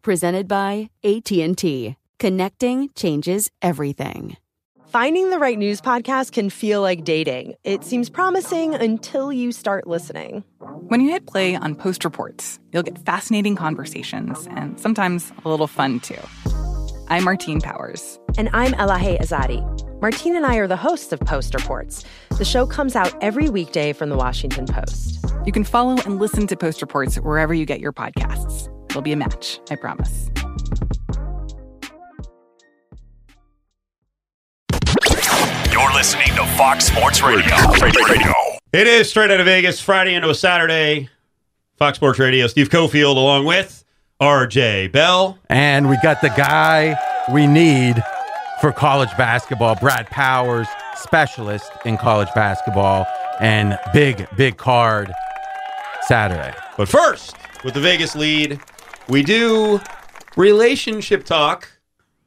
Presented by AT&T. Connecting changes everything. Finding the right news podcast can feel like dating. It seems promising until you start listening. When you hit play on Post Reports, you'll get fascinating conversations and sometimes a little fun, too. I'm Martine Powers. And I'm Elahe Izadi. Martine and I are the hosts of Post Reports. The show comes out every weekday from the Washington Post. You can follow and listen to Post Reports wherever you get your podcasts. It'll be a match, I promise. You're listening to Fox Sports Radio. It is straight out of Vegas, Friday into a Saturday. Fox Sports Radio, Steve Cofield along with RJ Bell. And we got the guy we need for college basketball, Brad Powers, specialist in college basketball, and big card Saturday. But first, with the Vegas lead, we do relationship talk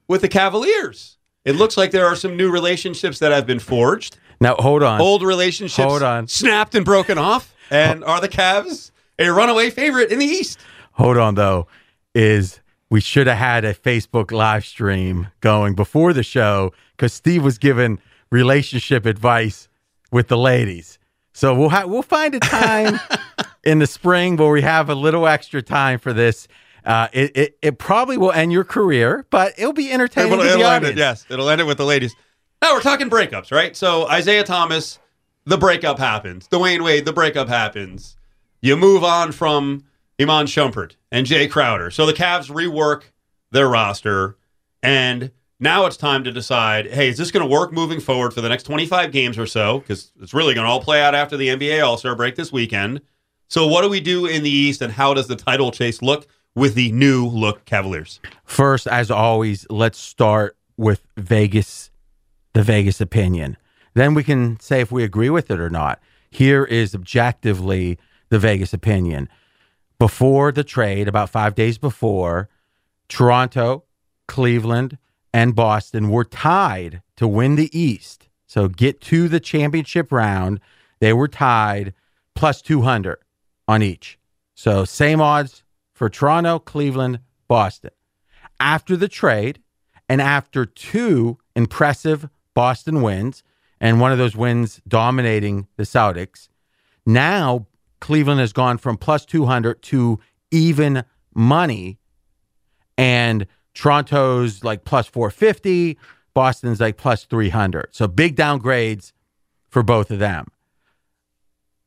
with the Cavaliers. It looks like there are some new relationships that have been forged. Now, hold on. Old relationships snapped and broken off. And are the Cavs a runaway favorite in the East? Hold on, though. We should have had a Facebook live stream going before the show because Steve was giving relationship advice with the ladies. So we'll find a time in the spring where we have a little extra time for this. It probably will end your career, but it'll be entertaining to the audience. It'll end it with the ladies. Now we're talking breakups, right? So Isaiah Thomas, the breakup happens. Dwayne Wade, the breakup happens. You move on from Iman Shumpert and Jay Crowder. So the Cavs rework their roster, and now it's time to decide, hey, is this going to work moving forward for the next 25 games or so? Because it's really going to all play out after the NBA All-Star break this weekend. So what do we do in the East, and how does the title chase look with the new look Cavaliers? First, as always, let's start with Vegas, the Vegas opinion. Then we can say if we agree with it or not. Here is objectively the Vegas opinion. Before the trade, about 5 days before, Toronto, Cleveland, and Boston were tied to win the East. So get to the championship round. They were tied plus 200 on each. So same odds for Toronto, Cleveland, Boston. After the trade and after two impressive Boston wins, and one of those wins dominating the Celtics, now Cleveland has gone from plus 200 to even money, and Toronto's like plus 450, Boston's like plus 300. So big downgrades for both of them.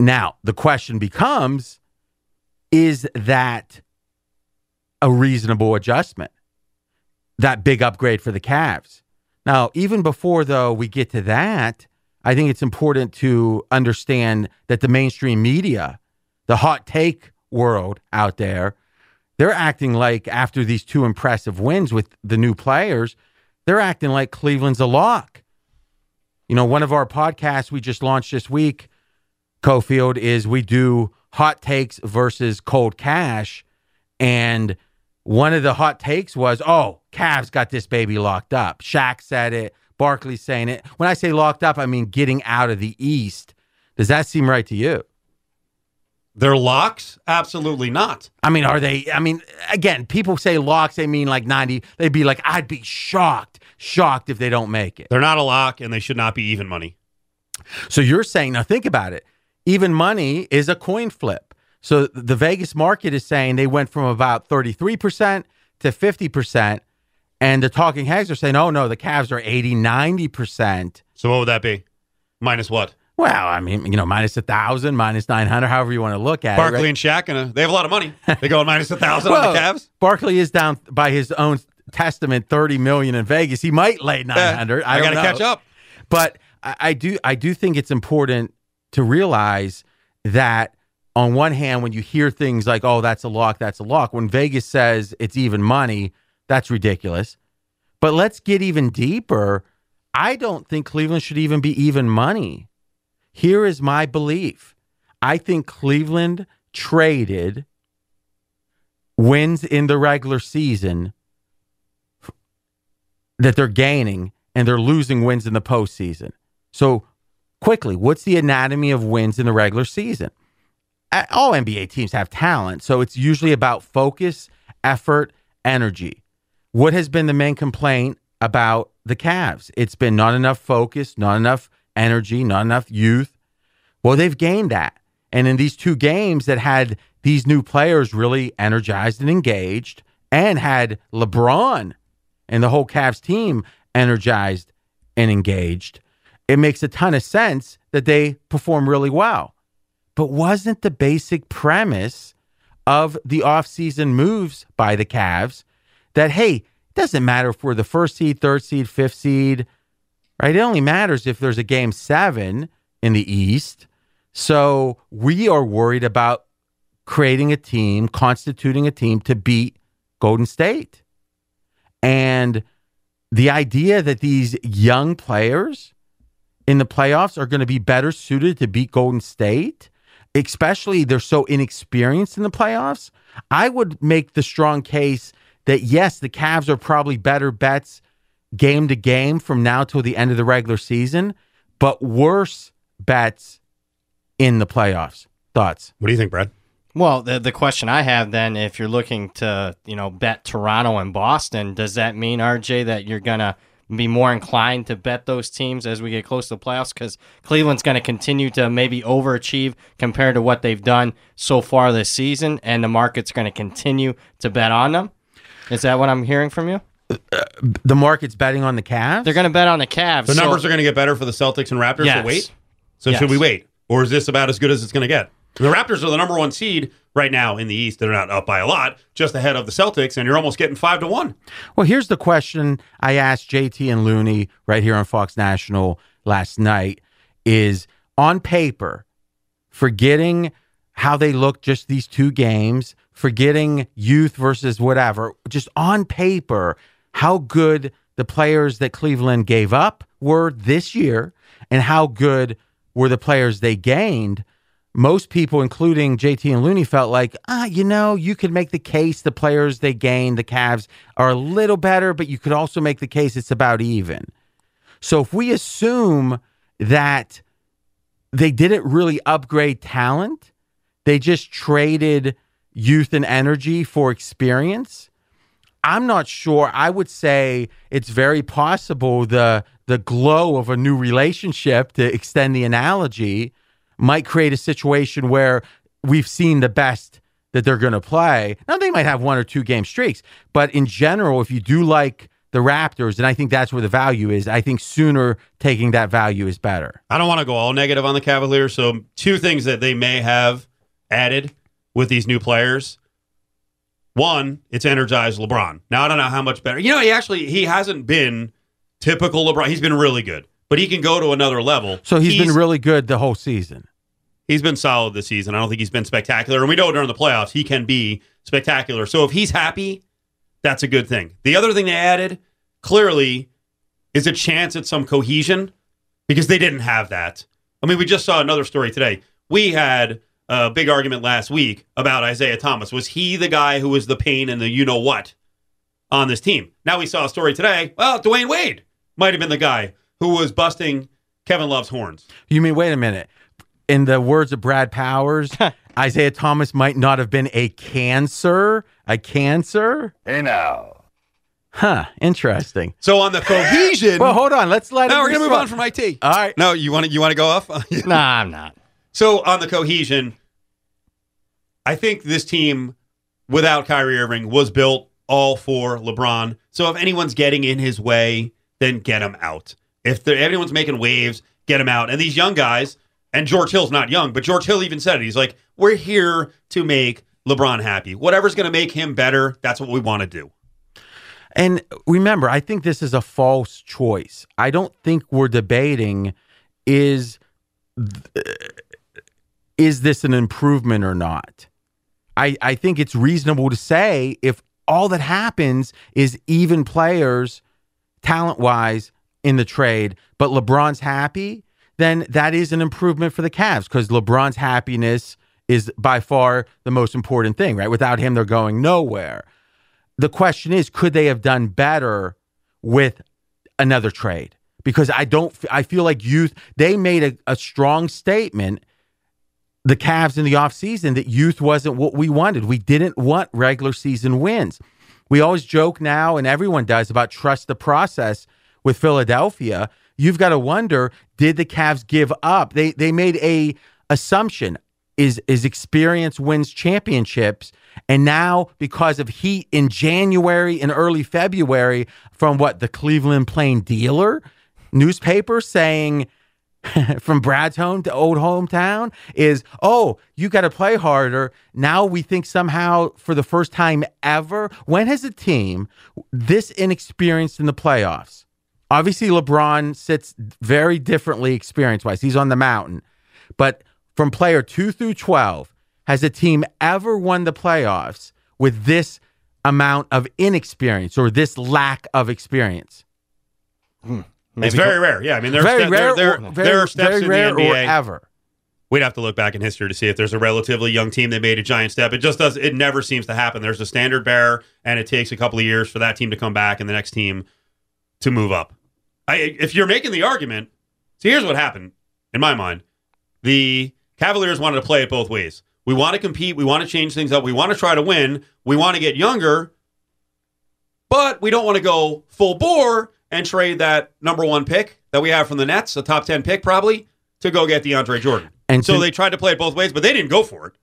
Now, the question becomes, is that a reasonable adjustment? That big upgrade for the Cavs. Now, even before, though, we get to that, I think it's important to understand that the mainstream media, the hot take world out there, they're acting like after these two impressive wins with the new players, they're acting like Cleveland's a lock. You know, one of our podcasts we just launched this week, Cofield, is we do hot takes versus cold cash. And one of the hot takes was, Cavs got this baby locked up. Shaq said it. Barkley's saying it. When I say locked up, I mean getting out of the East. Does that seem right to you? They're locks? Absolutely not. Again, people say locks, they mean like 90. They'd be like, I'd be shocked if they don't make it. They're not a lock, and they should not be even money. So you're saying, now think about it, even money is a coin flip. So the Vegas market is saying they went from about 33% to 50%, and the talking heads are saying, oh, no, the Cavs are 80, 90%. So what would that be? Minus what? Well, I mean, you know, minus 1,000, minus 900, however you want to look at Barkley it. Barkley and Shaq, they have a lot of money. They go minus 1,000 well, on the Cavs. Barkley is down by his own testament, $30 million in Vegas. He might lay 900. I got to catch up. But I do think it's important to realize that on one hand, when you hear things like, oh, that's a lock, when Vegas says it's even money, that's ridiculous. But let's get even deeper. I don't think Cleveland should even be even money. Here is my belief. I think Cleveland traded wins in the regular season that they're gaining, and they're losing wins in the postseason. So quickly, what's the anatomy of wins in the regular season? All NBA teams have talent, so it's usually about focus, effort, energy. What has been the main complaint about the Cavs? It's been not enough focus, not enough energy, not enough youth. Well, they've gained that. And in these two games that had these new players really energized and engaged, and had LeBron and the whole Cavs team energized and engaged, it makes a ton of sense that they perform really well. But wasn't the basic premise of the offseason moves by the Cavs that, hey, it doesn't matter if we're the first seed, third seed, fifth seed, right? It only matters if there's a Game 7 in the East. So we are worried about creating a team, constituting a team to beat Golden State. And the idea that these young players in the playoffs are going to be better suited to beat Golden State, especially they're so inexperienced in the playoffs, I would make the strong case that, yes, the Cavs are probably better bets game to game from now till the end of the regular season, but worse bets in the playoffs. Thoughts? What do you think, Brad? Well, the question I have then, if you're looking to, you know, bet Toronto and Boston, does that mean, RJ, that you're going to be more inclined to bet those teams as we get close to the playoffs? Because Cleveland's going to continue to maybe overachieve compared to what they've done so far this season, and the market's going to continue to bet on them. Is that what I'm hearing from you? The market's betting on the Cavs? They're going to bet on the Cavs. The numbers are going to get better for the Celtics and Raptors. Yes. So wait. So yes. Should we wait? Or is this about as good as it's going to get? The Raptors are the number one seed right now in the East. They're not up by a lot, just ahead of the Celtics, and you're almost getting 5-1. Well, here's the question I asked JT and Looney right here on Fox National last night is, on paper, forgetting how they look just these two games, forgetting youth versus whatever, just on paper, how good the players that Cleveland gave up were this year and how good were the players they gained. Most people, including JT and Looney, felt like, you could make the case the players they gained, the Cavs, are a little better, but you could also make the case it's about even. So if we assume that they didn't really upgrade talent, they just traded youth and energy for experience, I'm not sure. I would say it's very possible the glow of a new relationship, to extend the analogy, might create a situation where we've seen the best that they're going to play. Now, they might have one or two game streaks, but in general, if you do like the Raptors, and I think that's where the value is, I think Sooner taking that value is better. I don't want to go all negative on the Cavaliers, so two things that they may have added with these new players. One, it's energized LeBron. Now, I don't know how much better. You know, he hasn't been typical LeBron. He's been really good. But he can go to another level. So he's been really good the whole season. He's been solid this season. I don't think he's been spectacular. And we know during the playoffs he can be spectacular. So if he's happy, that's a good thing. The other thing they added, clearly, is a chance at some cohesion, because they didn't have that. I mean, we just saw another story today. We had a big argument last week about Isaiah Thomas. Was he the guy who was the pain and the you-know-what on this team? Now we saw a story today. Well, Dwayne Wade might have been the guy who was busting Kevin Love's horns. You mean, wait a minute. In the words of Brad Powers, Isaiah Thomas might not have been a cancer. Hey, now. Huh, interesting. So on the cohesion... Well, hold on. Let's let it... No, we're going to move on from IT. All right. No, you want to go off? No, I'm not. So on the cohesion, I think this team, without Kyrie Irving, was built all for LeBron. So if anyone's getting in his way, then get him out. If everyone's making waves, get him out. And these young guys... And George Hill's not young, but George Hill even said it. He's like, we're here to make LeBron happy. Whatever's going to make him better, that's what we want to do. And remember, I think this is a false choice. I don't think we're debating is this an improvement or not. I think it's reasonable to say if all that happens is even players talent-wise in the trade, but LeBron's happy, then that is an improvement for the Cavs because LeBron's happiness is by far the most important thing, right? Without him, they're going nowhere. The question is, could they have done better with another trade? Because I feel like youth, they made a strong statement, the Cavs in the offseason, that youth wasn't what we wanted. We didn't want regular season wins. We always joke now, and everyone does, about trust the process with Philadelphia. You've got to wonder, did the Cavs give up? They made a assumption, is experience wins championships, and now because of heat in January and early February from the Cleveland Plain Dealer newspaper saying from Brad's home to old hometown is, oh, you got to play harder. Now we think somehow for the first time ever, when has a team this inexperienced in the playoffs? Obviously, LeBron sits very differently experience-wise. He's on the mountain. But from player 2 through 12, has a team ever won the playoffs with this amount of inexperience or this lack of experience? It's very rare. Yeah, I mean, there are steps in the NBA. Or ever. We'd have to look back in history to see if there's a relatively young team that made a giant step. It never seems to happen. There's a standard bearer, and it takes a couple of years for that team to come back and the next team to move up. If you're making the argument, see, here's what happened in my mind. The Cavaliers wanted to play it both ways. We want to compete. We want to change things up. We want to try to win. We want to get younger, but we don't want to go full bore and trade that number 1 pick that we have from the Nets, a top 10 pick probably, to go get DeAndre Jordan. And so they tried to play it both ways, but they didn't go for it.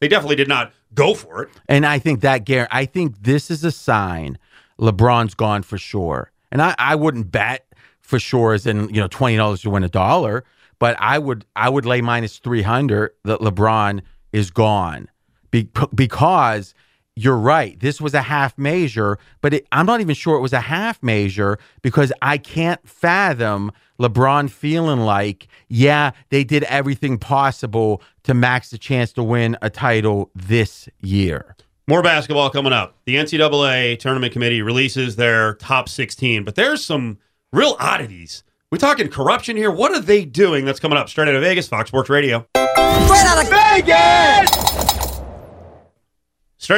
They definitely did not go for it. And I think I think this is a sign LeBron's gone for sure. And I wouldn't bet for sure as in, $20 to win $1, but I would lay minus 300 that LeBron is gone because you're right. This was a half measure, but I'm not even sure it was a half measure because I can't fathom LeBron feeling like, yeah, they did everything possible to max the chance to win a title this year. More basketball coming up. The NCAA Tournament Committee releases their top 16, but there's some real oddities. We're talking corruption here. What are they doing? That's coming up straight out of Vegas, Fox Sports Radio. Straight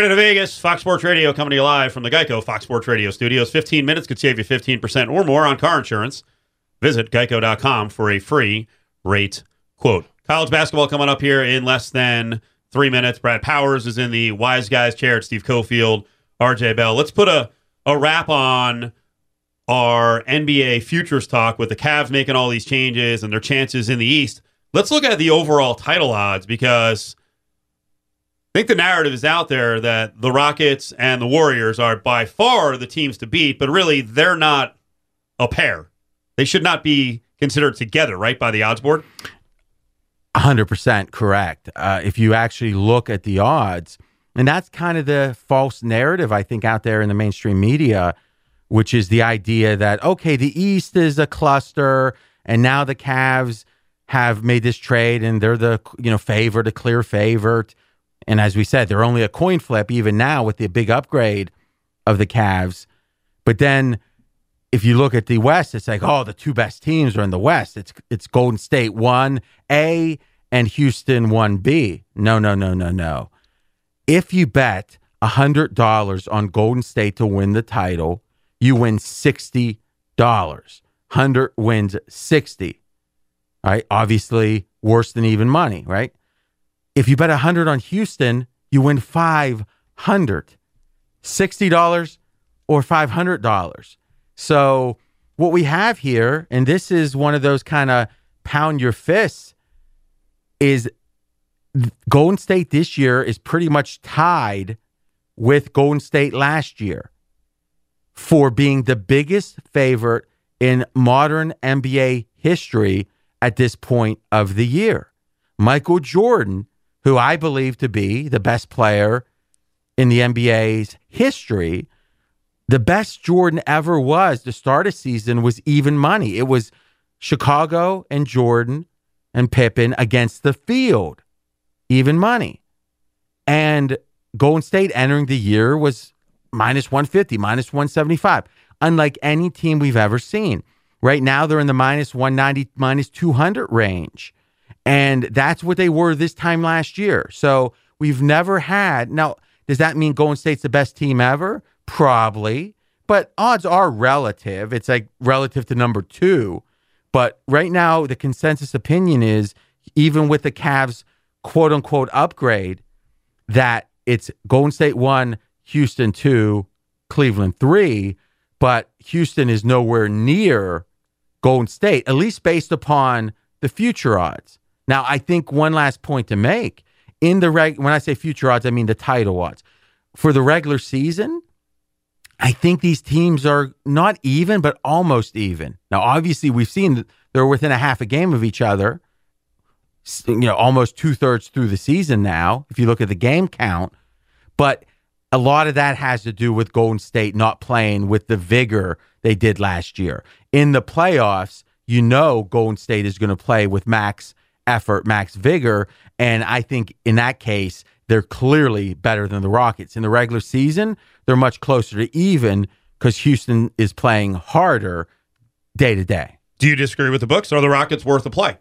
out of Vegas, Fox Sports Radio, coming to you live from the Geico Fox Sports Radio studios. 15 minutes could save you 15% or more on car insurance. Visit geico.com for a free rate quote. College basketball coming up here in less than 3 minutes. Brad Powers is in the Wise Guys chair at Steve Cofield, RJ Bell. Let's put a wrap on our NBA futures talk with the Cavs making all these changes and their chances in the East. Let's look at the overall title odds because I think the narrative is out there that the Rockets and the Warriors are by far the teams to beat, but really they're not a pair. They should not be considered together, right, by the odds board? 100% correct. If you actually look at the odds, and that's kind of the false narrative, I think, out there in the mainstream media, which is the idea that, okay, the East is a cluster, and now the Cavs have made this trade, and they're the favorite, a clear favorite. And as we said, they're only a coin flip even now with the big upgrade of the Cavs. But then if you look at the West, it's like, oh, the two best teams are in the West. It's Golden State 1A and Houston 1B. No. If you bet $100 on Golden State to win the title, you win $60. 100 wins 60. All right? Obviously, worse than even money, right? If you bet $100 on Houston, you win $500. $60, or $500. So what we have here, and this is one of those kind of pound your fists, is Golden State this year is pretty much tied with Golden State last year for being the biggest favorite in modern NBA history at this point of the year. Michael Jordan, who I believe to be the best player in the NBA's history, the best Jordan ever was, the start of season was even money. It was Chicago and Jordan and Pippen against the field, even money. And Golden State entering the year was minus 150, minus 175, unlike any team we've ever seen. Right now, they're in the minus 190, minus 200 range. And that's what they were this time last year. So we've never had... Now, does that mean Golden State's the best team ever? Probably. But odds are relative. It's like relative to number two. But right now, the consensus opinion is, even with the Cavs' quote-unquote upgrade, that it's Golden State 1, Houston 2, Cleveland 3, but Houston is nowhere near Golden State, at least based upon the future odds. Now, I think one last point to make, in the when I say future odds, I mean the title odds. For the regular season, I think these teams are not even, but almost even. Now, obviously, we've seen they're within a half a game of each other, almost two-thirds through the season now, if you look at the game count. But a lot of that has to do with Golden State not playing with the vigor they did last year. In the playoffs, Golden State is going to play with max effort, max vigor, and I think in that case, they're clearly better than the Rockets. In the regular season, they're much closer to even because Houston is playing harder day to day. Do you disagree with the books? Are the Rockets worth a play?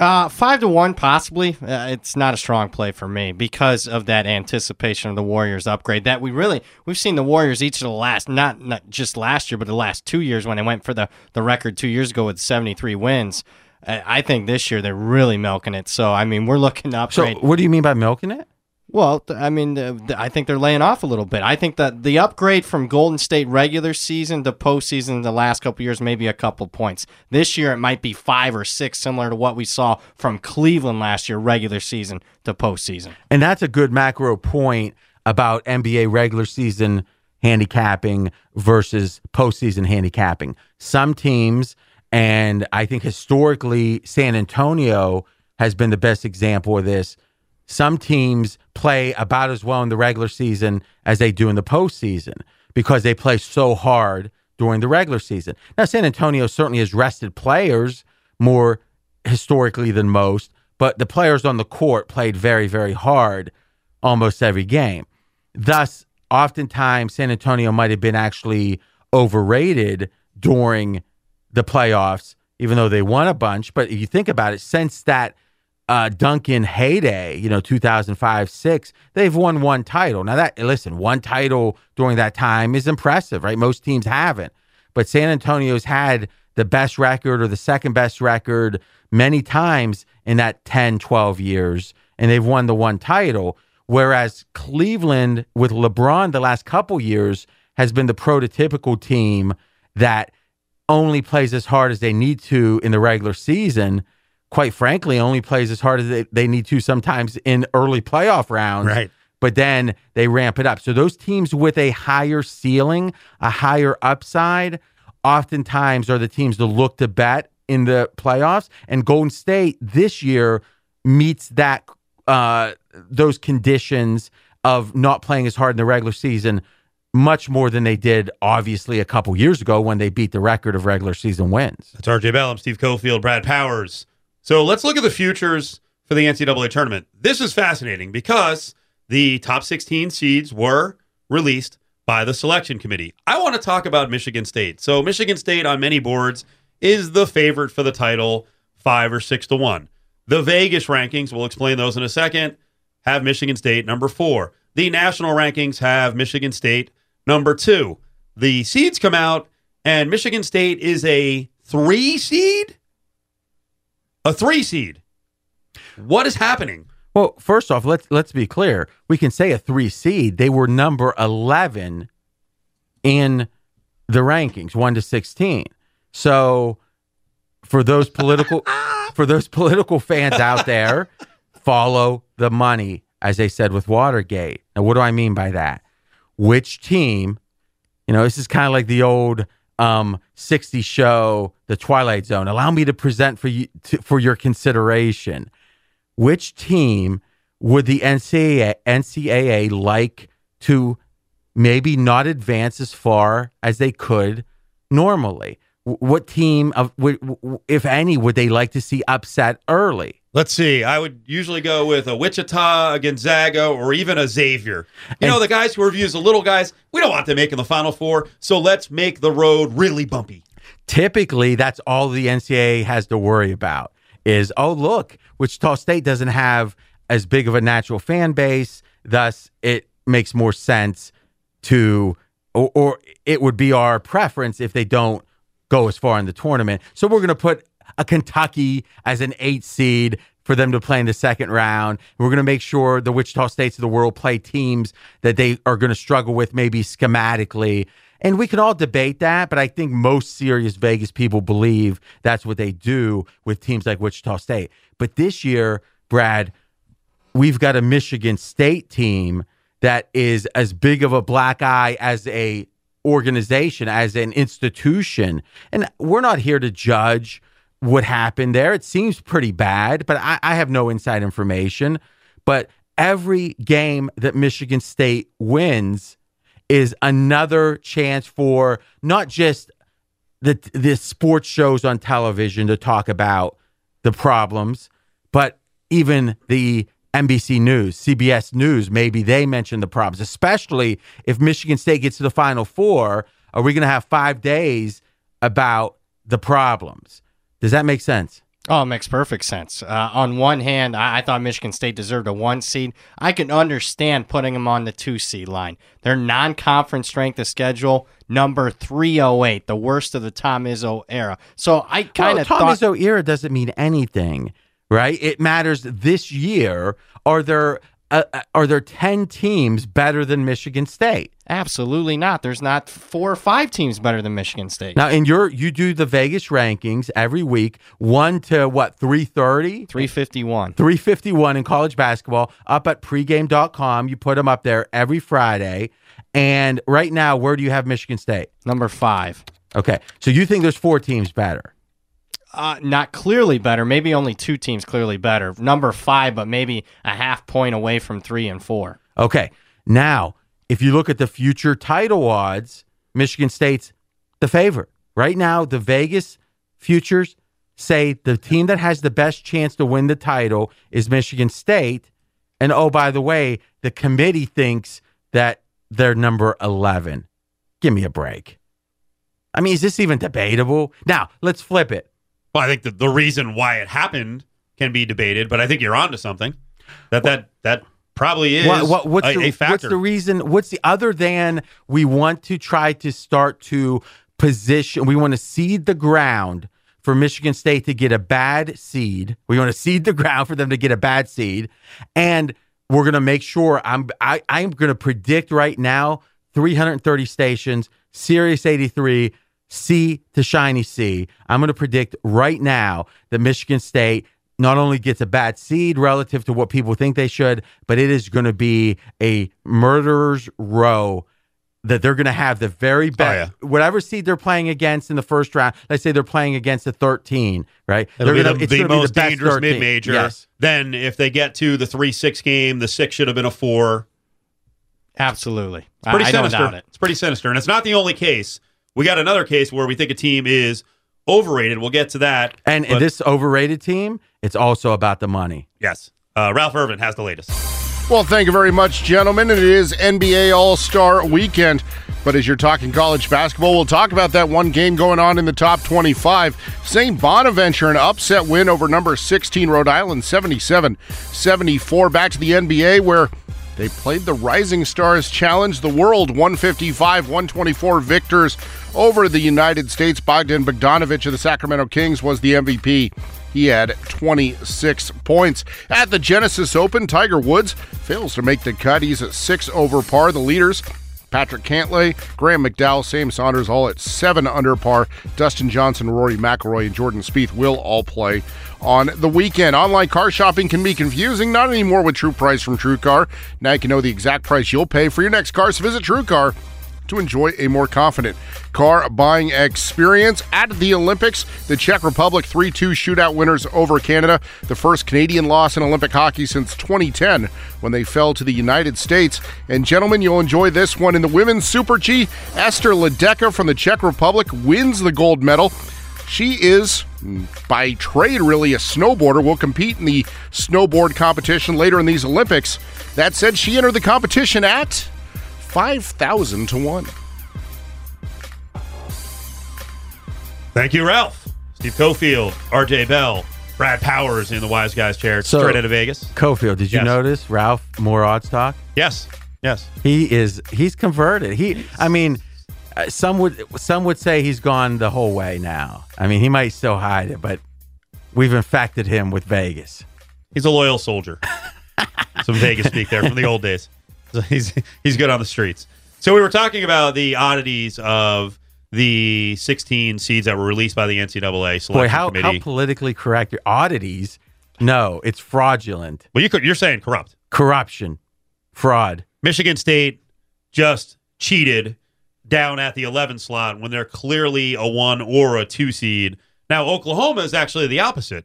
5-1, possibly. It's not a strong play for me because of that anticipation of the Warriors upgrade that we've seen the Warriors each of the last, not just last year, but the last 2 years when they went for the record 2 years ago with 73 wins. I think this year they're really milking it. So, I mean, we're looking to upgrade. So, what do you mean by milking it? Well, I mean, I think they're laying off a little bit. I think that the upgrade from Golden State regular season to postseason the last couple of years, maybe a couple points. This year, it might be 5 or 6, similar to what we saw from Cleveland last year, regular season to postseason. And that's a good macro point about NBA regular season handicapping versus postseason handicapping. Some teams, and I think historically San Antonio has been the best example of this, some teams play about as well in the regular season as they do in the postseason because they play so hard during the regular season. Now, San Antonio certainly has rested players more historically than most, but the players on the court played very, very hard almost every game. Thus, oftentimes, San Antonio might have been actually overrated during the playoffs, even though they won a bunch. But if you think about it, since that Duncan heyday, 2005-06, they've won one title. Now one title during that time is impressive, right? Most teams haven't, but San Antonio's had the best record or the second best record many times in that 10, 12 years, and they've won the one title. Whereas Cleveland with LeBron the last couple years has been the prototypical team that only plays as hard as they need to in the regular season, quite frankly, only plays as hard as they need to sometimes in early playoff rounds, right? But then they ramp it up. So those teams with a higher ceiling, a higher upside, oftentimes are the teams to look to bet in the playoffs. And Golden State this year meets that those conditions of not playing as hard in the regular season much more than they did, obviously, a couple years ago when they beat the record of regular season wins. That's RJ Bell. I'm Steve Cofield, Brad Powers. So let's look at the futures for the NCAA tournament. This is fascinating because the top 16 seeds were released by the selection committee. I want to talk about Michigan State. So Michigan State on many boards is the favorite for the title, 5 or 6 to 1. The Vegas rankings, we'll explain those in a second, have Michigan State number 4. The national rankings have Michigan State number 2. The seeds come out and Michigan State is a 3 seed? A 3 seed. What is happening? Well, first off, let's be clear. We can say a 3 seed. They were number 11 in the rankings, 1 to 16. So for those political fans out there, follow the money, as they said with Watergate. Now, what do I mean by that? Which team, you know, this is kind of like the old 60 show, The Twilight Zone. Allow me to present for you for your consideration. Which team would the NCAA like to maybe not advance as far as they could normally? What team, if any, would they like to see upset early? Let's see. I would usually go with a Wichita, a Gonzaga, or even a Xavier. You know, the guys who reviews the little guys, we don't want them making the Final Four, so let's make the road really bumpy. Typically, that's all the NCAA has to worry about is, oh, look, Wichita State doesn't have as big of a natural fan base, thus it makes more sense to, or it would be our preference if they don't go as far in the tournament. So we're going to put a Kentucky as an 8 seed for them to play in the second round. We're going to make sure the Wichita States of the world play teams that they are going to struggle with maybe schematically. And we can all debate that, but I think most serious Vegas people believe that's what they do with teams like Wichita State. But this year, Brad, we've got a Michigan State team that is as big of a black eye as a organization, as an institution. And we're not here to judge what happened there. It seems pretty bad, but I have no inside information. But every game that Michigan State wins is another chance for not just the sports shows on television to talk about the problems, but even the NBC News, CBS News, maybe they mention the problems, especially if Michigan State gets to the Final Four. Are we going to have 5 days about the problems? Does that make sense? Oh, it makes perfect sense. On one hand, I thought Michigan State deserved a 1 seed. I can understand putting them on the 2 seed line. Their non-conference strength of schedule, number 308, the worst of the Tom Izzo era. So I kind of thought... Tom Izzo era doesn't mean anything, right? It matters this year. Are there 10 teams better than Michigan State? Absolutely not. There's not 4 or 5 teams better than Michigan State. Now, you do the Vegas rankings every week, 1 to, 330? 351. 351 in college basketball, up at pregame.com. You put them up there every Friday. And right now, where do you have Michigan State? Number 5. Okay. So you think there's 4 teams better? Not clearly better. Maybe only 2 teams clearly better. Number 5, but maybe a half point away from 3 and 4. Okay. Now, if you look at the future title odds, Michigan State's the favorite. Right now, the Vegas futures say the team that has the best chance to win the title is Michigan State. And, oh, by the way, the committee thinks that they're number 11. Give me a break. I mean, is this even debatable? Now, let's flip it. Well, I think the reason why it happened can be debated, but I think you're onto something. That probably is a factor. What's the reason? What's the other than we want to try to start to position? We want to seed the ground for Michigan State to get a bad seed. We want to seed the ground for them to get a bad seed, and we're going to make sure. I'm going to predict right now. 330 stations, Sirius 83. C to shiny C. I'm going to predict right now that Michigan State not only gets a bad seed relative to what people think they should, but it is going to be a murderer's row that they're going to have the very best. Oh, yeah. Whatever seed they're playing against in the first round, let's say they're playing against a 13, right? It's going to be the most dangerous mid-major. Yes. Then if they get to the 3-6 game, the 6 should have been a 4. Absolutely. I don't doubt it. It's pretty sinister, and it's not the only case. We got another case where we think a team is overrated. We'll get to that. And this overrated team, it's also about the money. Yes. Ralph Irvin has the latest. Well, thank you very much, gentlemen. It is NBA All-Star Weekend. But as you're talking college basketball, we'll talk about that one game going on in the top 25. St. Bonaventure, an upset win over number 16 Rhode Island, 77-74. Back to the NBA where they played the Rising Stars Challenge, the world 155-124 victors over the United States. Bogdan Bogdanović of the Sacramento Kings was the MVP. He had 26 points. At the Genesis Open, Tiger Woods fails to make the cut. He's at 6 over par. The leaders, Patrick Cantlay, Graham McDowell, Sam Saunders all at 7 under par. Dustin Johnson, Rory McIlroy, and Jordan Spieth will all play on the weekend. Online car shopping can be confusing, not anymore with True Price from TrueCar. Now you can know the exact price you'll pay for your next car, so visit TrueCar to enjoy a more confident car buying experience. At the Olympics, the Czech Republic 3-2 shootout winners over Canada, the first Canadian loss in Olympic hockey since 2010 when they fell to the United States. And gentlemen, you'll enjoy this one. In the women's Super G, Esther Ledecky from the Czech Republic wins the gold medal. She is, by trade really, a snowboarder, will compete in the snowboard competition later in these Olympics. That said, she entered the competition at 5,000 to 1. Thank you, Ralph. Steve Cofield, RJ Bell, Brad Powers in the Wise Guys chair, so, straight out of Vegas. Cofield, did you notice Ralph more odds talk? Yes. He's converted. Some would say he's gone the whole way now. I mean, he might still hide it, but we've infected him with Vegas. He's a loyal soldier. Some Vegas speak there from the old days. He's good on the streets. So we were talking about the oddities of the 16 seeds that were released by the NCAA selection committee. How politically correct are oddities? No, it's fraudulent. Well, you're saying corrupt. Corruption. Fraud. Michigan State just cheated down at the 11 slot when they're clearly a 1 or a 2 seed. Now, Oklahoma is actually the opposite.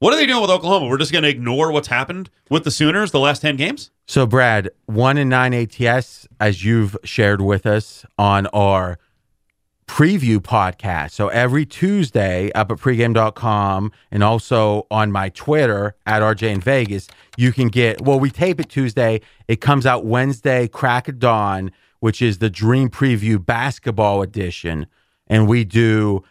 What are they doing with Oklahoma? We're just going to ignore what's happened with the Sooners the last 10 games? So, Brad, 1-9 ATS, as you've shared with us on our preview podcast. So every Tuesday up at pregame.com and also on my Twitter at RJ in Vegas, you can get, well, we tape it Tuesday. It comes out Wednesday, crack of dawn, which is the Dream Preview basketball edition. And we do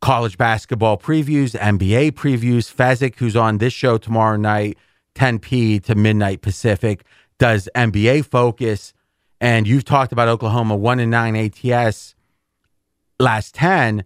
college basketball previews, NBA previews. Fezzik, who's on this show tomorrow night, 10 p to midnight Pacific, does NBA focus. And you've talked about Oklahoma 1-9 ATS last 10,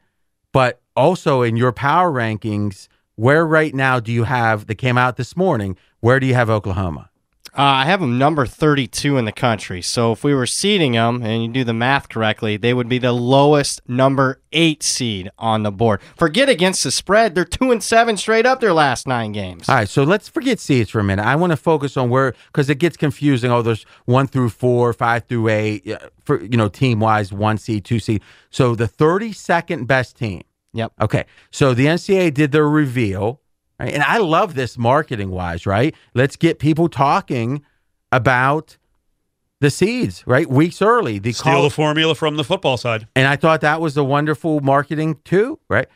but also in your power rankings, where right now do you have, that came out this morning, where do you have Oklahoma? I have them number 32 in the country. So if we were seeding them, and you do the math correctly, they would be the lowest number 8 seed on the board. Forget against the spread. They're 2-7 straight up their last 9 games. All right, so let's forget seeds for a minute. I want to focus on where, because it gets confusing. Oh, there's 1-4, 5-8, for, you know, team-wise, 1 seed, 2 seed. So the 32nd best team. Yep. Okay, so the NCAA did their reveal. And I love this marketing-wise, right? Let's get people talking about the seeds, right? Weeks early. Steal the formula from the football side. And I thought that was a wonderful marketing too, right?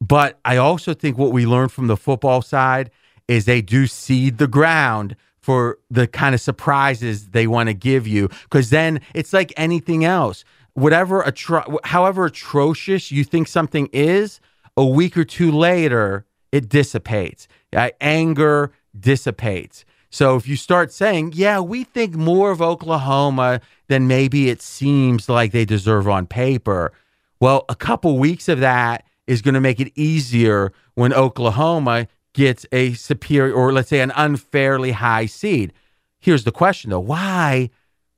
But I also think what we learned from the football side is they do seed the ground for the kind of surprises they want to give you, because then it's like anything else. However atrocious you think something is, a week or two later, it dissipates. Anger dissipates. So if you start saying, yeah, we think more of Oklahoma than maybe it seems like they deserve on paper, well, a couple weeks of that is going to make it easier when Oklahoma gets a superior, or let's say an unfairly high seed. Here's the question, though.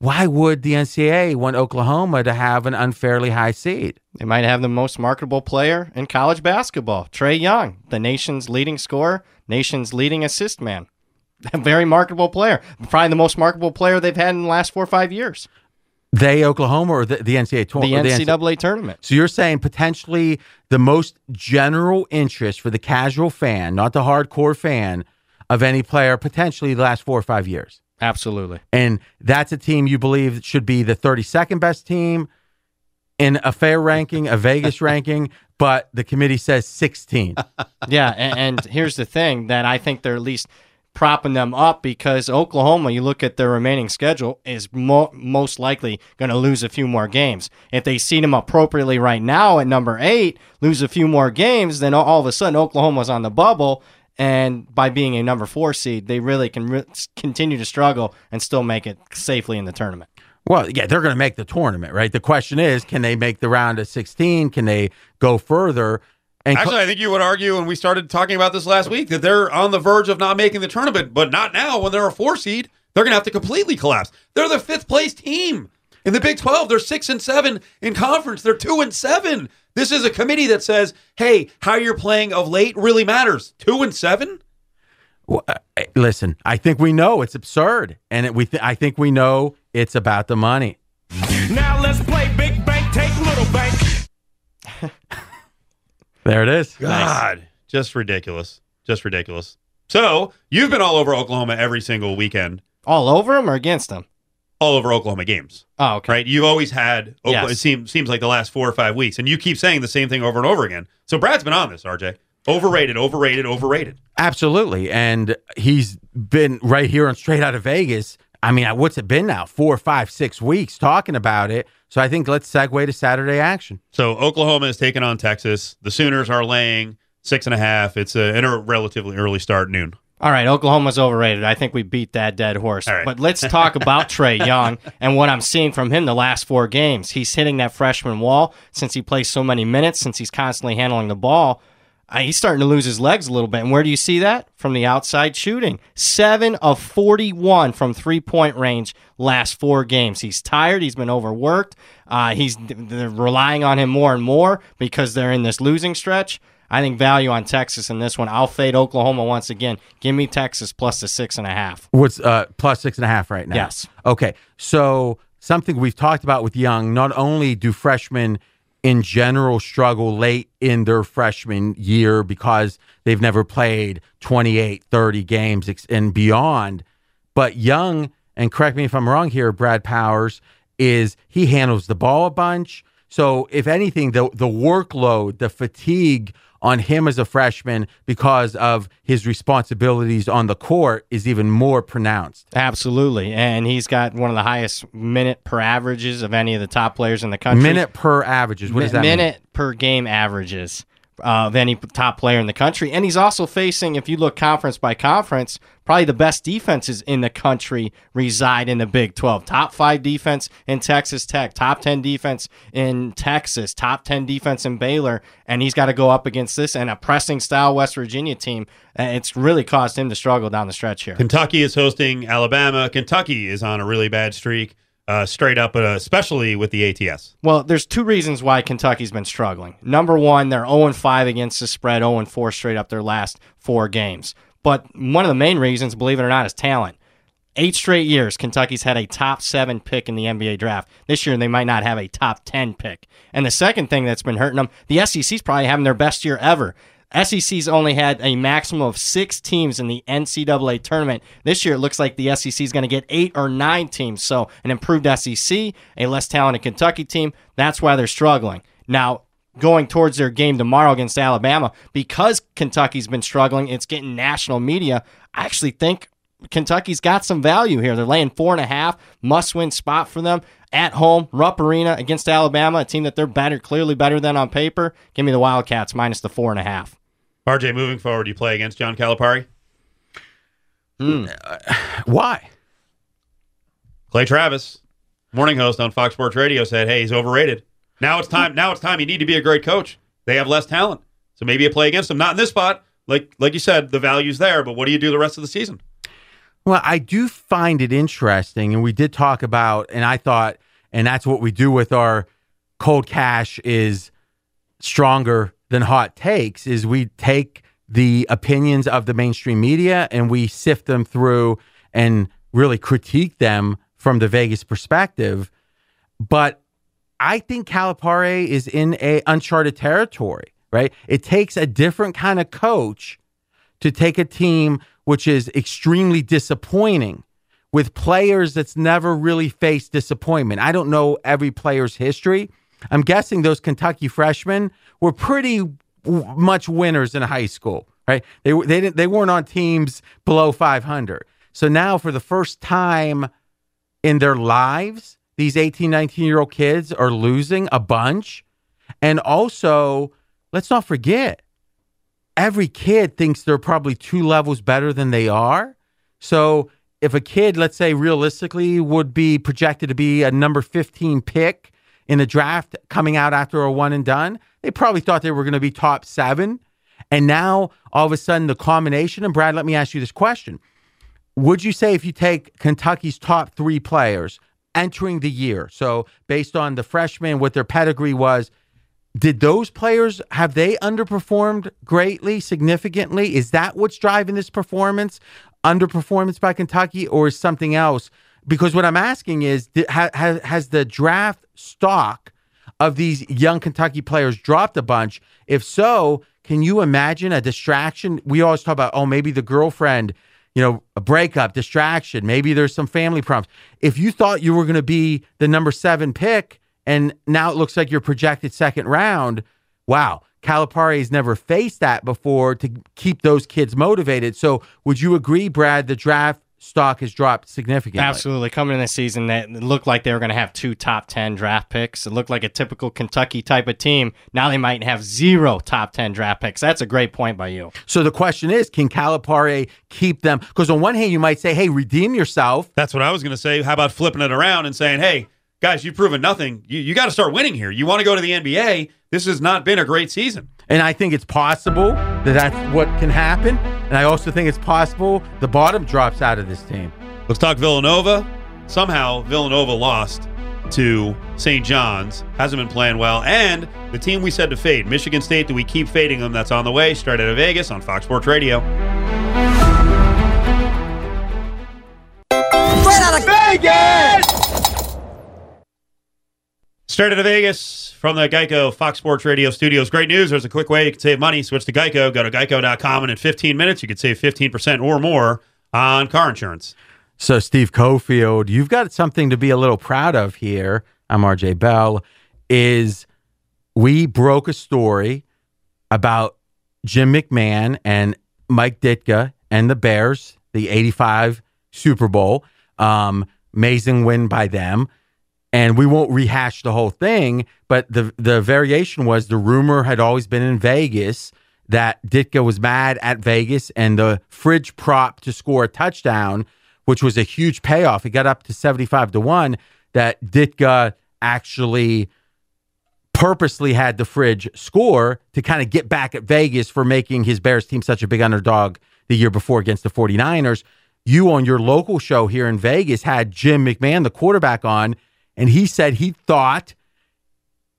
Why would the NCAA want Oklahoma to have an unfairly high seed? They might have the most marketable player in college basketball, Trey Young, the nation's leading scorer, nation's leading assist man. A very marketable player. Probably the most marketable player they've had in the last 4 or 5 years. Oklahoma, or the NCAA tournament? The NCAA tournament. So you're saying potentially the most general interest for the casual fan, not the hardcore fan, of any player potentially the last 4 or 5 years? Absolutely. And that's a team you believe should be the 32nd best team in a fair ranking, a Vegas ranking, but the committee says 16. Yeah, and here's the thing that I think they're at least propping them up, because Oklahoma, you look at their remaining schedule, is most likely going to lose a few more games. If they seed them appropriately right now at number 8, lose a few more games, then all of a sudden Oklahoma's on the bubble. And by being a number 4 seed, they really can continue to struggle and still make it safely in the tournament. Well, yeah, they're going to make the tournament, right? The question is, can they make the round of 16? Can they go further? And actually, I think you would argue, and we started talking about this last week, that they're on the verge of not making the tournament, but not now. When they're a 4 seed, they're going to have to completely collapse. They're the 5th place team. In the Big 12, they're 6-7 in conference. They're 2-7. This is a committee that says, hey, how you're playing of late really matters. 2-7? Well, listen, I think we know it's absurd. And I think we know it's about the money. Now let's play big bank, take little bank. There it is. God, nice. Just ridiculous. Just ridiculous. So you've been all over Oklahoma every single weekend. All over them or against them? All over Oklahoma games. Oh, okay. Right? You've always had Oklahoma. Yes. It seems like the last 4 or 5 weeks, and you keep saying the same thing over and over again. So Brad's been on this, RJ. Overrated, overrated, overrated. Absolutely. And he's been right here on Straight Out of Vegas. I mean, what's it been now? 4, 5, 6 weeks talking about it. So I think let's segue to Saturday action. So Oklahoma is taking on Texas. The Sooners are laying 6.5. It's a relatively early start, noon. All right, Oklahoma's overrated. I think we beat that dead horse. Right. But let's talk about Trey Young and what I'm seeing from him the last 4 games. He's hitting that freshman wall since he plays so many minutes, since he's constantly handling the ball. He's starting to lose his legs a little bit. And where do you see that? From the outside shooting. 7 of 41 from three-point range last 4 games. He's tired. He's been overworked. They're relying on him more and more because they're in this losing stretch. I think value on Texas in this one. I'll fade Oklahoma once again. Give me Texas plus the 6.5. What's plus 6.5 right now? Yes. Okay. So something we've talked about with Young, not only do freshmen in general struggle late in their freshman year because they've never played 28, 30 games and beyond, but Young, and correct me if I'm wrong here, Brad Powers, he handles the ball a bunch. So if anything, the workload, the fatigue on him as a freshman because of his responsibilities on the court is even more pronounced. Absolutely. And he's got one of the highest minute per averages of any of the top players in the country. Minute per averages. What does that mean? Minute per game averages of any top player in the country. And he's also facing, if you look conference by conference, probably the best defenses in the country reside in the Big 12. Top 5 defense in Texas Tech, top 10 defense in Texas, top 10 defense in Baylor, and he's got to go up against this and a pressing style West Virginia team. It's really caused him to struggle down the stretch here. Kentucky is hosting Alabama. Kentucky is on a really bad streak. Straight up, especially with the ATS. Well, there's 2 reasons why Kentucky's been struggling. Number one, they're 0-5 against the spread, 0-4 straight up their last 4 games. But one of the main reasons, believe it or not, is talent. 8 straight years, Kentucky's had a top 7 pick in the NBA draft. This year, they might not have a top 10 pick. And the second thing that's been hurting them, the SEC's probably having their best year ever. SEC's only had a maximum of 6 teams in the NCAA tournament. This year, it looks like the SEC's going to get 8 or 9 teams. So an improved SEC, a less talented Kentucky team, that's why they're struggling. Now, going towards their game tomorrow against Alabama, because Kentucky's been struggling, it's getting national media, I actually think Kentucky's got some value here. They're laying 4.5, must-win spot for them. At home, Rupp Arena against Alabama, a team that they're clearly better than on paper. Give me the Wildcats minus the 4.5. RJ, moving forward, do you play against John Calipari? Why? Clay Travis, morning host on Fox Sports Radio, said, hey, he's overrated. Now it's time. You need to be a great coach. They have less talent. So maybe you play against them. Not in this spot. Like you said, the value's there, but what do you do the rest of the season? Well, I do find it interesting, and we did talk about, and I thought, and that's what we do with our cold cash is stronger than hot takes, is we take the opinions of the mainstream media and we sift them through and really critique them from the Vegas perspective. But I think Calipari is in a uncharted territory, right? It takes a different kind of coach to take a team which is extremely disappointing with players that's never really faced disappointment. I don't know every player's history. I'm guessing those Kentucky freshmen were pretty much winners in high school, right? They weren't on teams below 500. So now for the first time in their lives, these 18, 19-year-old kids are losing a bunch. And also, let's not forget, every kid thinks they're probably 2 levels better than they are. So if a kid, let's say realistically, would be projected to be a number 15 pick in the draft coming out after a 1-and-done, they probably thought they were going to be top 7. And now, all of a sudden, the combination, and Brad, let me ask you this question. Would you say if you take Kentucky's top 3 players, entering the year. So based on the freshmen, what their pedigree was, did those players, have they underperformed greatly, significantly? Is that what's driving this performance, underperformance by Kentucky, or is something else? Because what I'm asking is, has the draft stock of these young Kentucky players dropped a bunch? If so, can you imagine a distraction? We always talk about, oh, maybe the girlfriend, you know, a breakup, distraction. Maybe there's some family problems. If you thought you were going to be the number 7 pick, and now it looks like you're projected second round, wow, Calipari has never faced that before to keep those kids motivated. So would you agree, Brad, the draft stock has dropped significantly? Absolutely. Coming in this season, that looked like they were going to have 2 top 10 draft picks. It looked like a typical Kentucky type of team. Now they might have 0 top 10 draft picks. That's a great point by you. So the question is, can Calipari keep them? Because on one hand, you might say, hey, redeem yourself. That's what I was going to say. How about flipping it around and saying, hey, guys, you've proven nothing. You got to start winning here. You want to go to the NBA. This has not been a great season. And I think it's possible that that's what can happen. And I also think it's possible the bottom drops out of this team. Let's talk Villanova. Somehow Villanova lost to St. John's. Hasn't been playing well. And the team we said to fade, Michigan State, do we keep fading them? That's on the way. Straight out of Vegas on Fox Sports Radio. Straight out of Vegas! Straight out of Vegas from the Geico Fox Sports Radio studios. Great news. There's a quick way you can save money. Switch to Geico. Go to geico.com, and in 15 minutes, you could save 15% or more on car insurance. So, Steve Cofield, you've got something to be a little proud of here. I'm RJ Bell. Is we broke a story about Jim McMahon and Mike Ditka and the Bears, the 85 Super Bowl. Amazing win by them. And we won't rehash the whole thing, but the variation was, the rumor had always been in Vegas that Ditka was mad at Vegas and the fridge prop to score a touchdown, which was a huge payoff. It got up to 75-1, that Ditka actually purposely had the fridge score to kind of get back at Vegas for making his Bears team such a big underdog the year before against the 49ers. You on your local show here in Vegas had Jim McMahon, the quarterback, on. And he said he thought,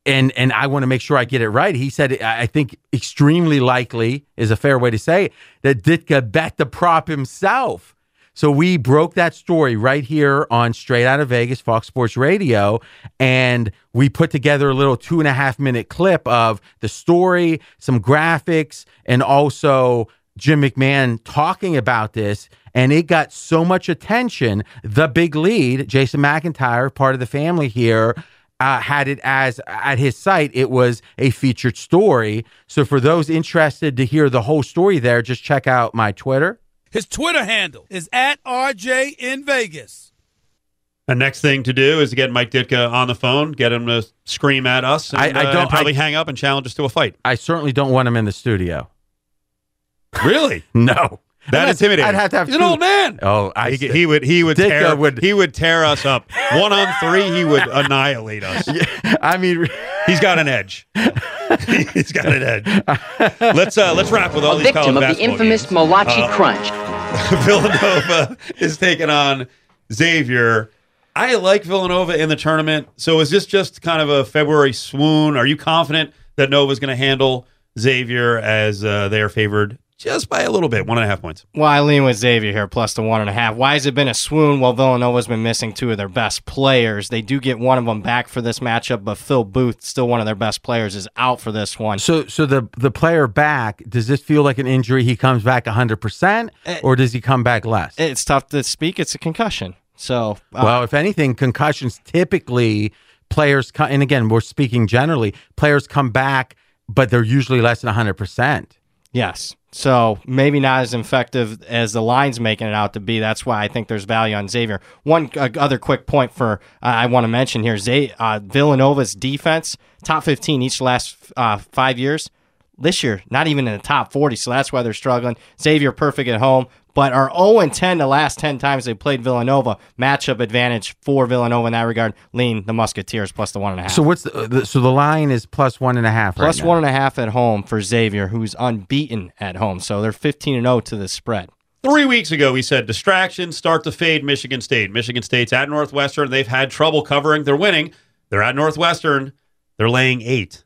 and I want to make sure I get it right, he said, I think extremely likely is a fair way to say it, that Ditka bet the prop himself. So we broke that story right here on Straight Out of Vegas, Fox Sports Radio, and we put together a little 2.5-minute clip of the story, some graphics, and also Jim McMahon talking about this. And it got so much attention. The big lead, Jason McIntyre, part of the family here, had it as, at his site, it was a featured story. So for those interested to hear the whole story there, just check out my Twitter. His Twitter handle is @RJInVegas. The next thing to do is to get Mike Ditka on the phone, get him to scream at us, and I probably hang up and challenge us to a fight. I certainly don't want him in the studio. Really? No. That intimidating. I'd have to have He's an old man. Oh, he would tear us up. 1-on-3, he would annihilate us. Yeah, I mean, he's got an edge. He's got an edge. Let's wrap with all these college basketball games. Victim of the infamous Malachi crunch. Villanova is taking on Xavier. I like Villanova in the tournament. So is this just kind of a February swoon? Are you confident that Nova's going to handle Xavier as they are favored? Just by a little bit, 1.5 points. Well, I lean with Xavier here, plus the 1.5. Why has it been a swoon? Well, Villanova's been missing 2 of their best players. They do get one of them back for this matchup, but Phil Booth, still one of their best players, is out for this one. So the player back, does this feel like an injury? He comes back 100%, or does he come back less? It's tough to speak. It's a concussion. So, well, if anything, concussions typically, players come, and again, we're speaking generally, players come back, but they're usually less than 100%. Yes. So maybe not as effective as the line's making it out to be. That's why I think there's value on Xavier. One other quick point for I want to mention here, Villanova's defense, top 15 each last 5 years. This year, not even in the top 40, so that's why they're struggling. Xavier perfect at home, but are 0-10 the last 10 times they played Villanova. Matchup advantage for Villanova in that regard. Lean the Musketeers plus the 1.5. So what's the line is plus 1.5. Plus 1.5 at home for Xavier, who's unbeaten at home. So they're 15-0 to the spread. 3 weeks ago, we said distractions start to fade Michigan State. Michigan State's at Northwestern. They've had trouble covering. They're winning. They're at Northwestern. They're laying 8.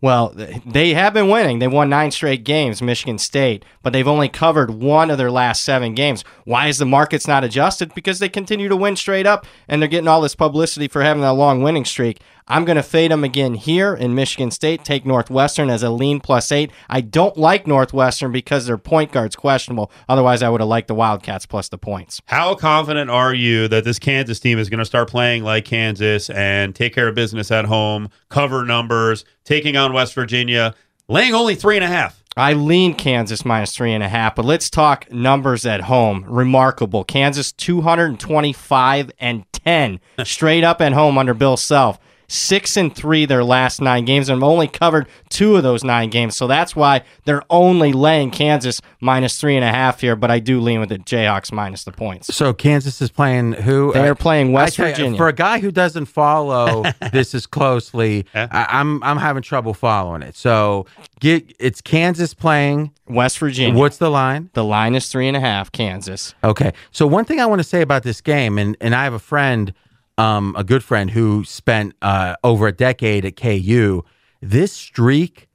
Well, they have been winning. They won 9 straight games, Michigan State, but they've only covered one of their last 7 games. Why is the market's not adjusted? Because they continue to win straight up, and they're getting all this publicity for having that long winning streak. I'm going to fade them again here in Michigan State, take Northwestern as a lean +8. I don't like Northwestern because their point guard's questionable. Otherwise, I would have liked the Wildcats plus the points. How confident are you that this Kansas team is going to start playing like Kansas and take care of business at home, cover numbers, taking on West Virginia, laying only 3.5? I lean Kansas minus 3.5, but let's talk numbers at home. Remarkable. Kansas 225-10 straight up at home under Bill Self. 6-3 their last 9 games, and have only covered 2 of those 9 games. So that's why they're only laying Kansas minus 3.5 here, but I do lean with the Jayhawks minus the points. So Kansas is playing who? They're playing West Virginia. For a guy who doesn't follow this as closely, I'm having trouble following it. So it's Kansas playing West Virginia. What's the line? The line is 3.5, Kansas. Okay. So one thing I want to say about this game, and I have a friend, a good friend who spent over a decade at KU. This streak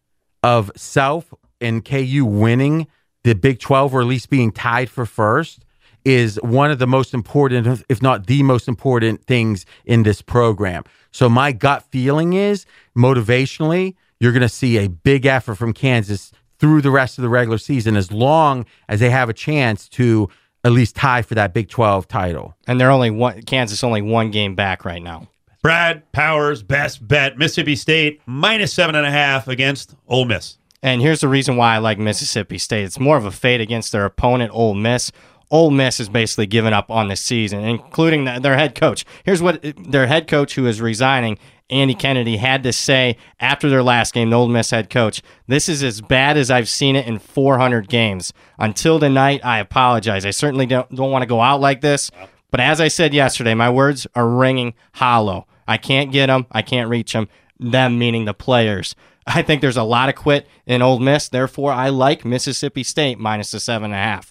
of Self and KU winning the Big 12, or at least being tied for first, is one of the most important, if not the most important things in this program. So my gut feeling is, motivationally, you're going to see a big effort from Kansas through the rest of the regular season, as long as they have a chance to at least tie for that Big 12 title. And they're only one game back right now. Brad Powers, best bet, Mississippi State, minus 7.5 against Ole Miss. And here's the reason why I like Mississippi State. It's more of a fade against their opponent, Ole Miss. Ole Miss has basically given up on this season, including their head coach. Here's what their head coach, who is resigning, Andy Kennedy, had to say after their last game, the Ole Miss head coach: "This is as bad as I've seen it in 400 games. Until tonight, I apologize. I certainly don't want to go out like this, but as I said yesterday, my words are ringing hollow. I can't get them. I can't reach them." Them meaning the players. I think there's a lot of quit in Ole Miss. Therefore, I like Mississippi State minus the 7.5.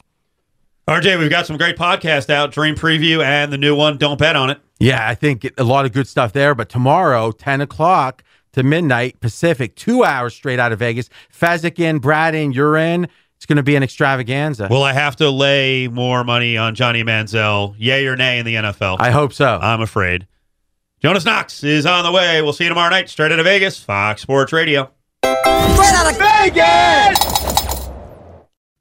RJ, we've got some great podcasts out, Dream Preview and the new one, Don't Bet on It. Yeah, I think a lot of good stuff there. But tomorrow, 10 o'clock to midnight Pacific, 2 hours straight out of Vegas. Fezzik in, Brad in, you're in. It's going to be an extravaganza. Will I have to lay more money on Johnny Manziel, yay or nay, in the NFL? I hope so. I'm afraid. Jonas Knox is on the way. We'll see you tomorrow night, straight out of Vegas, Fox Sports Radio. Straight out of Vegas!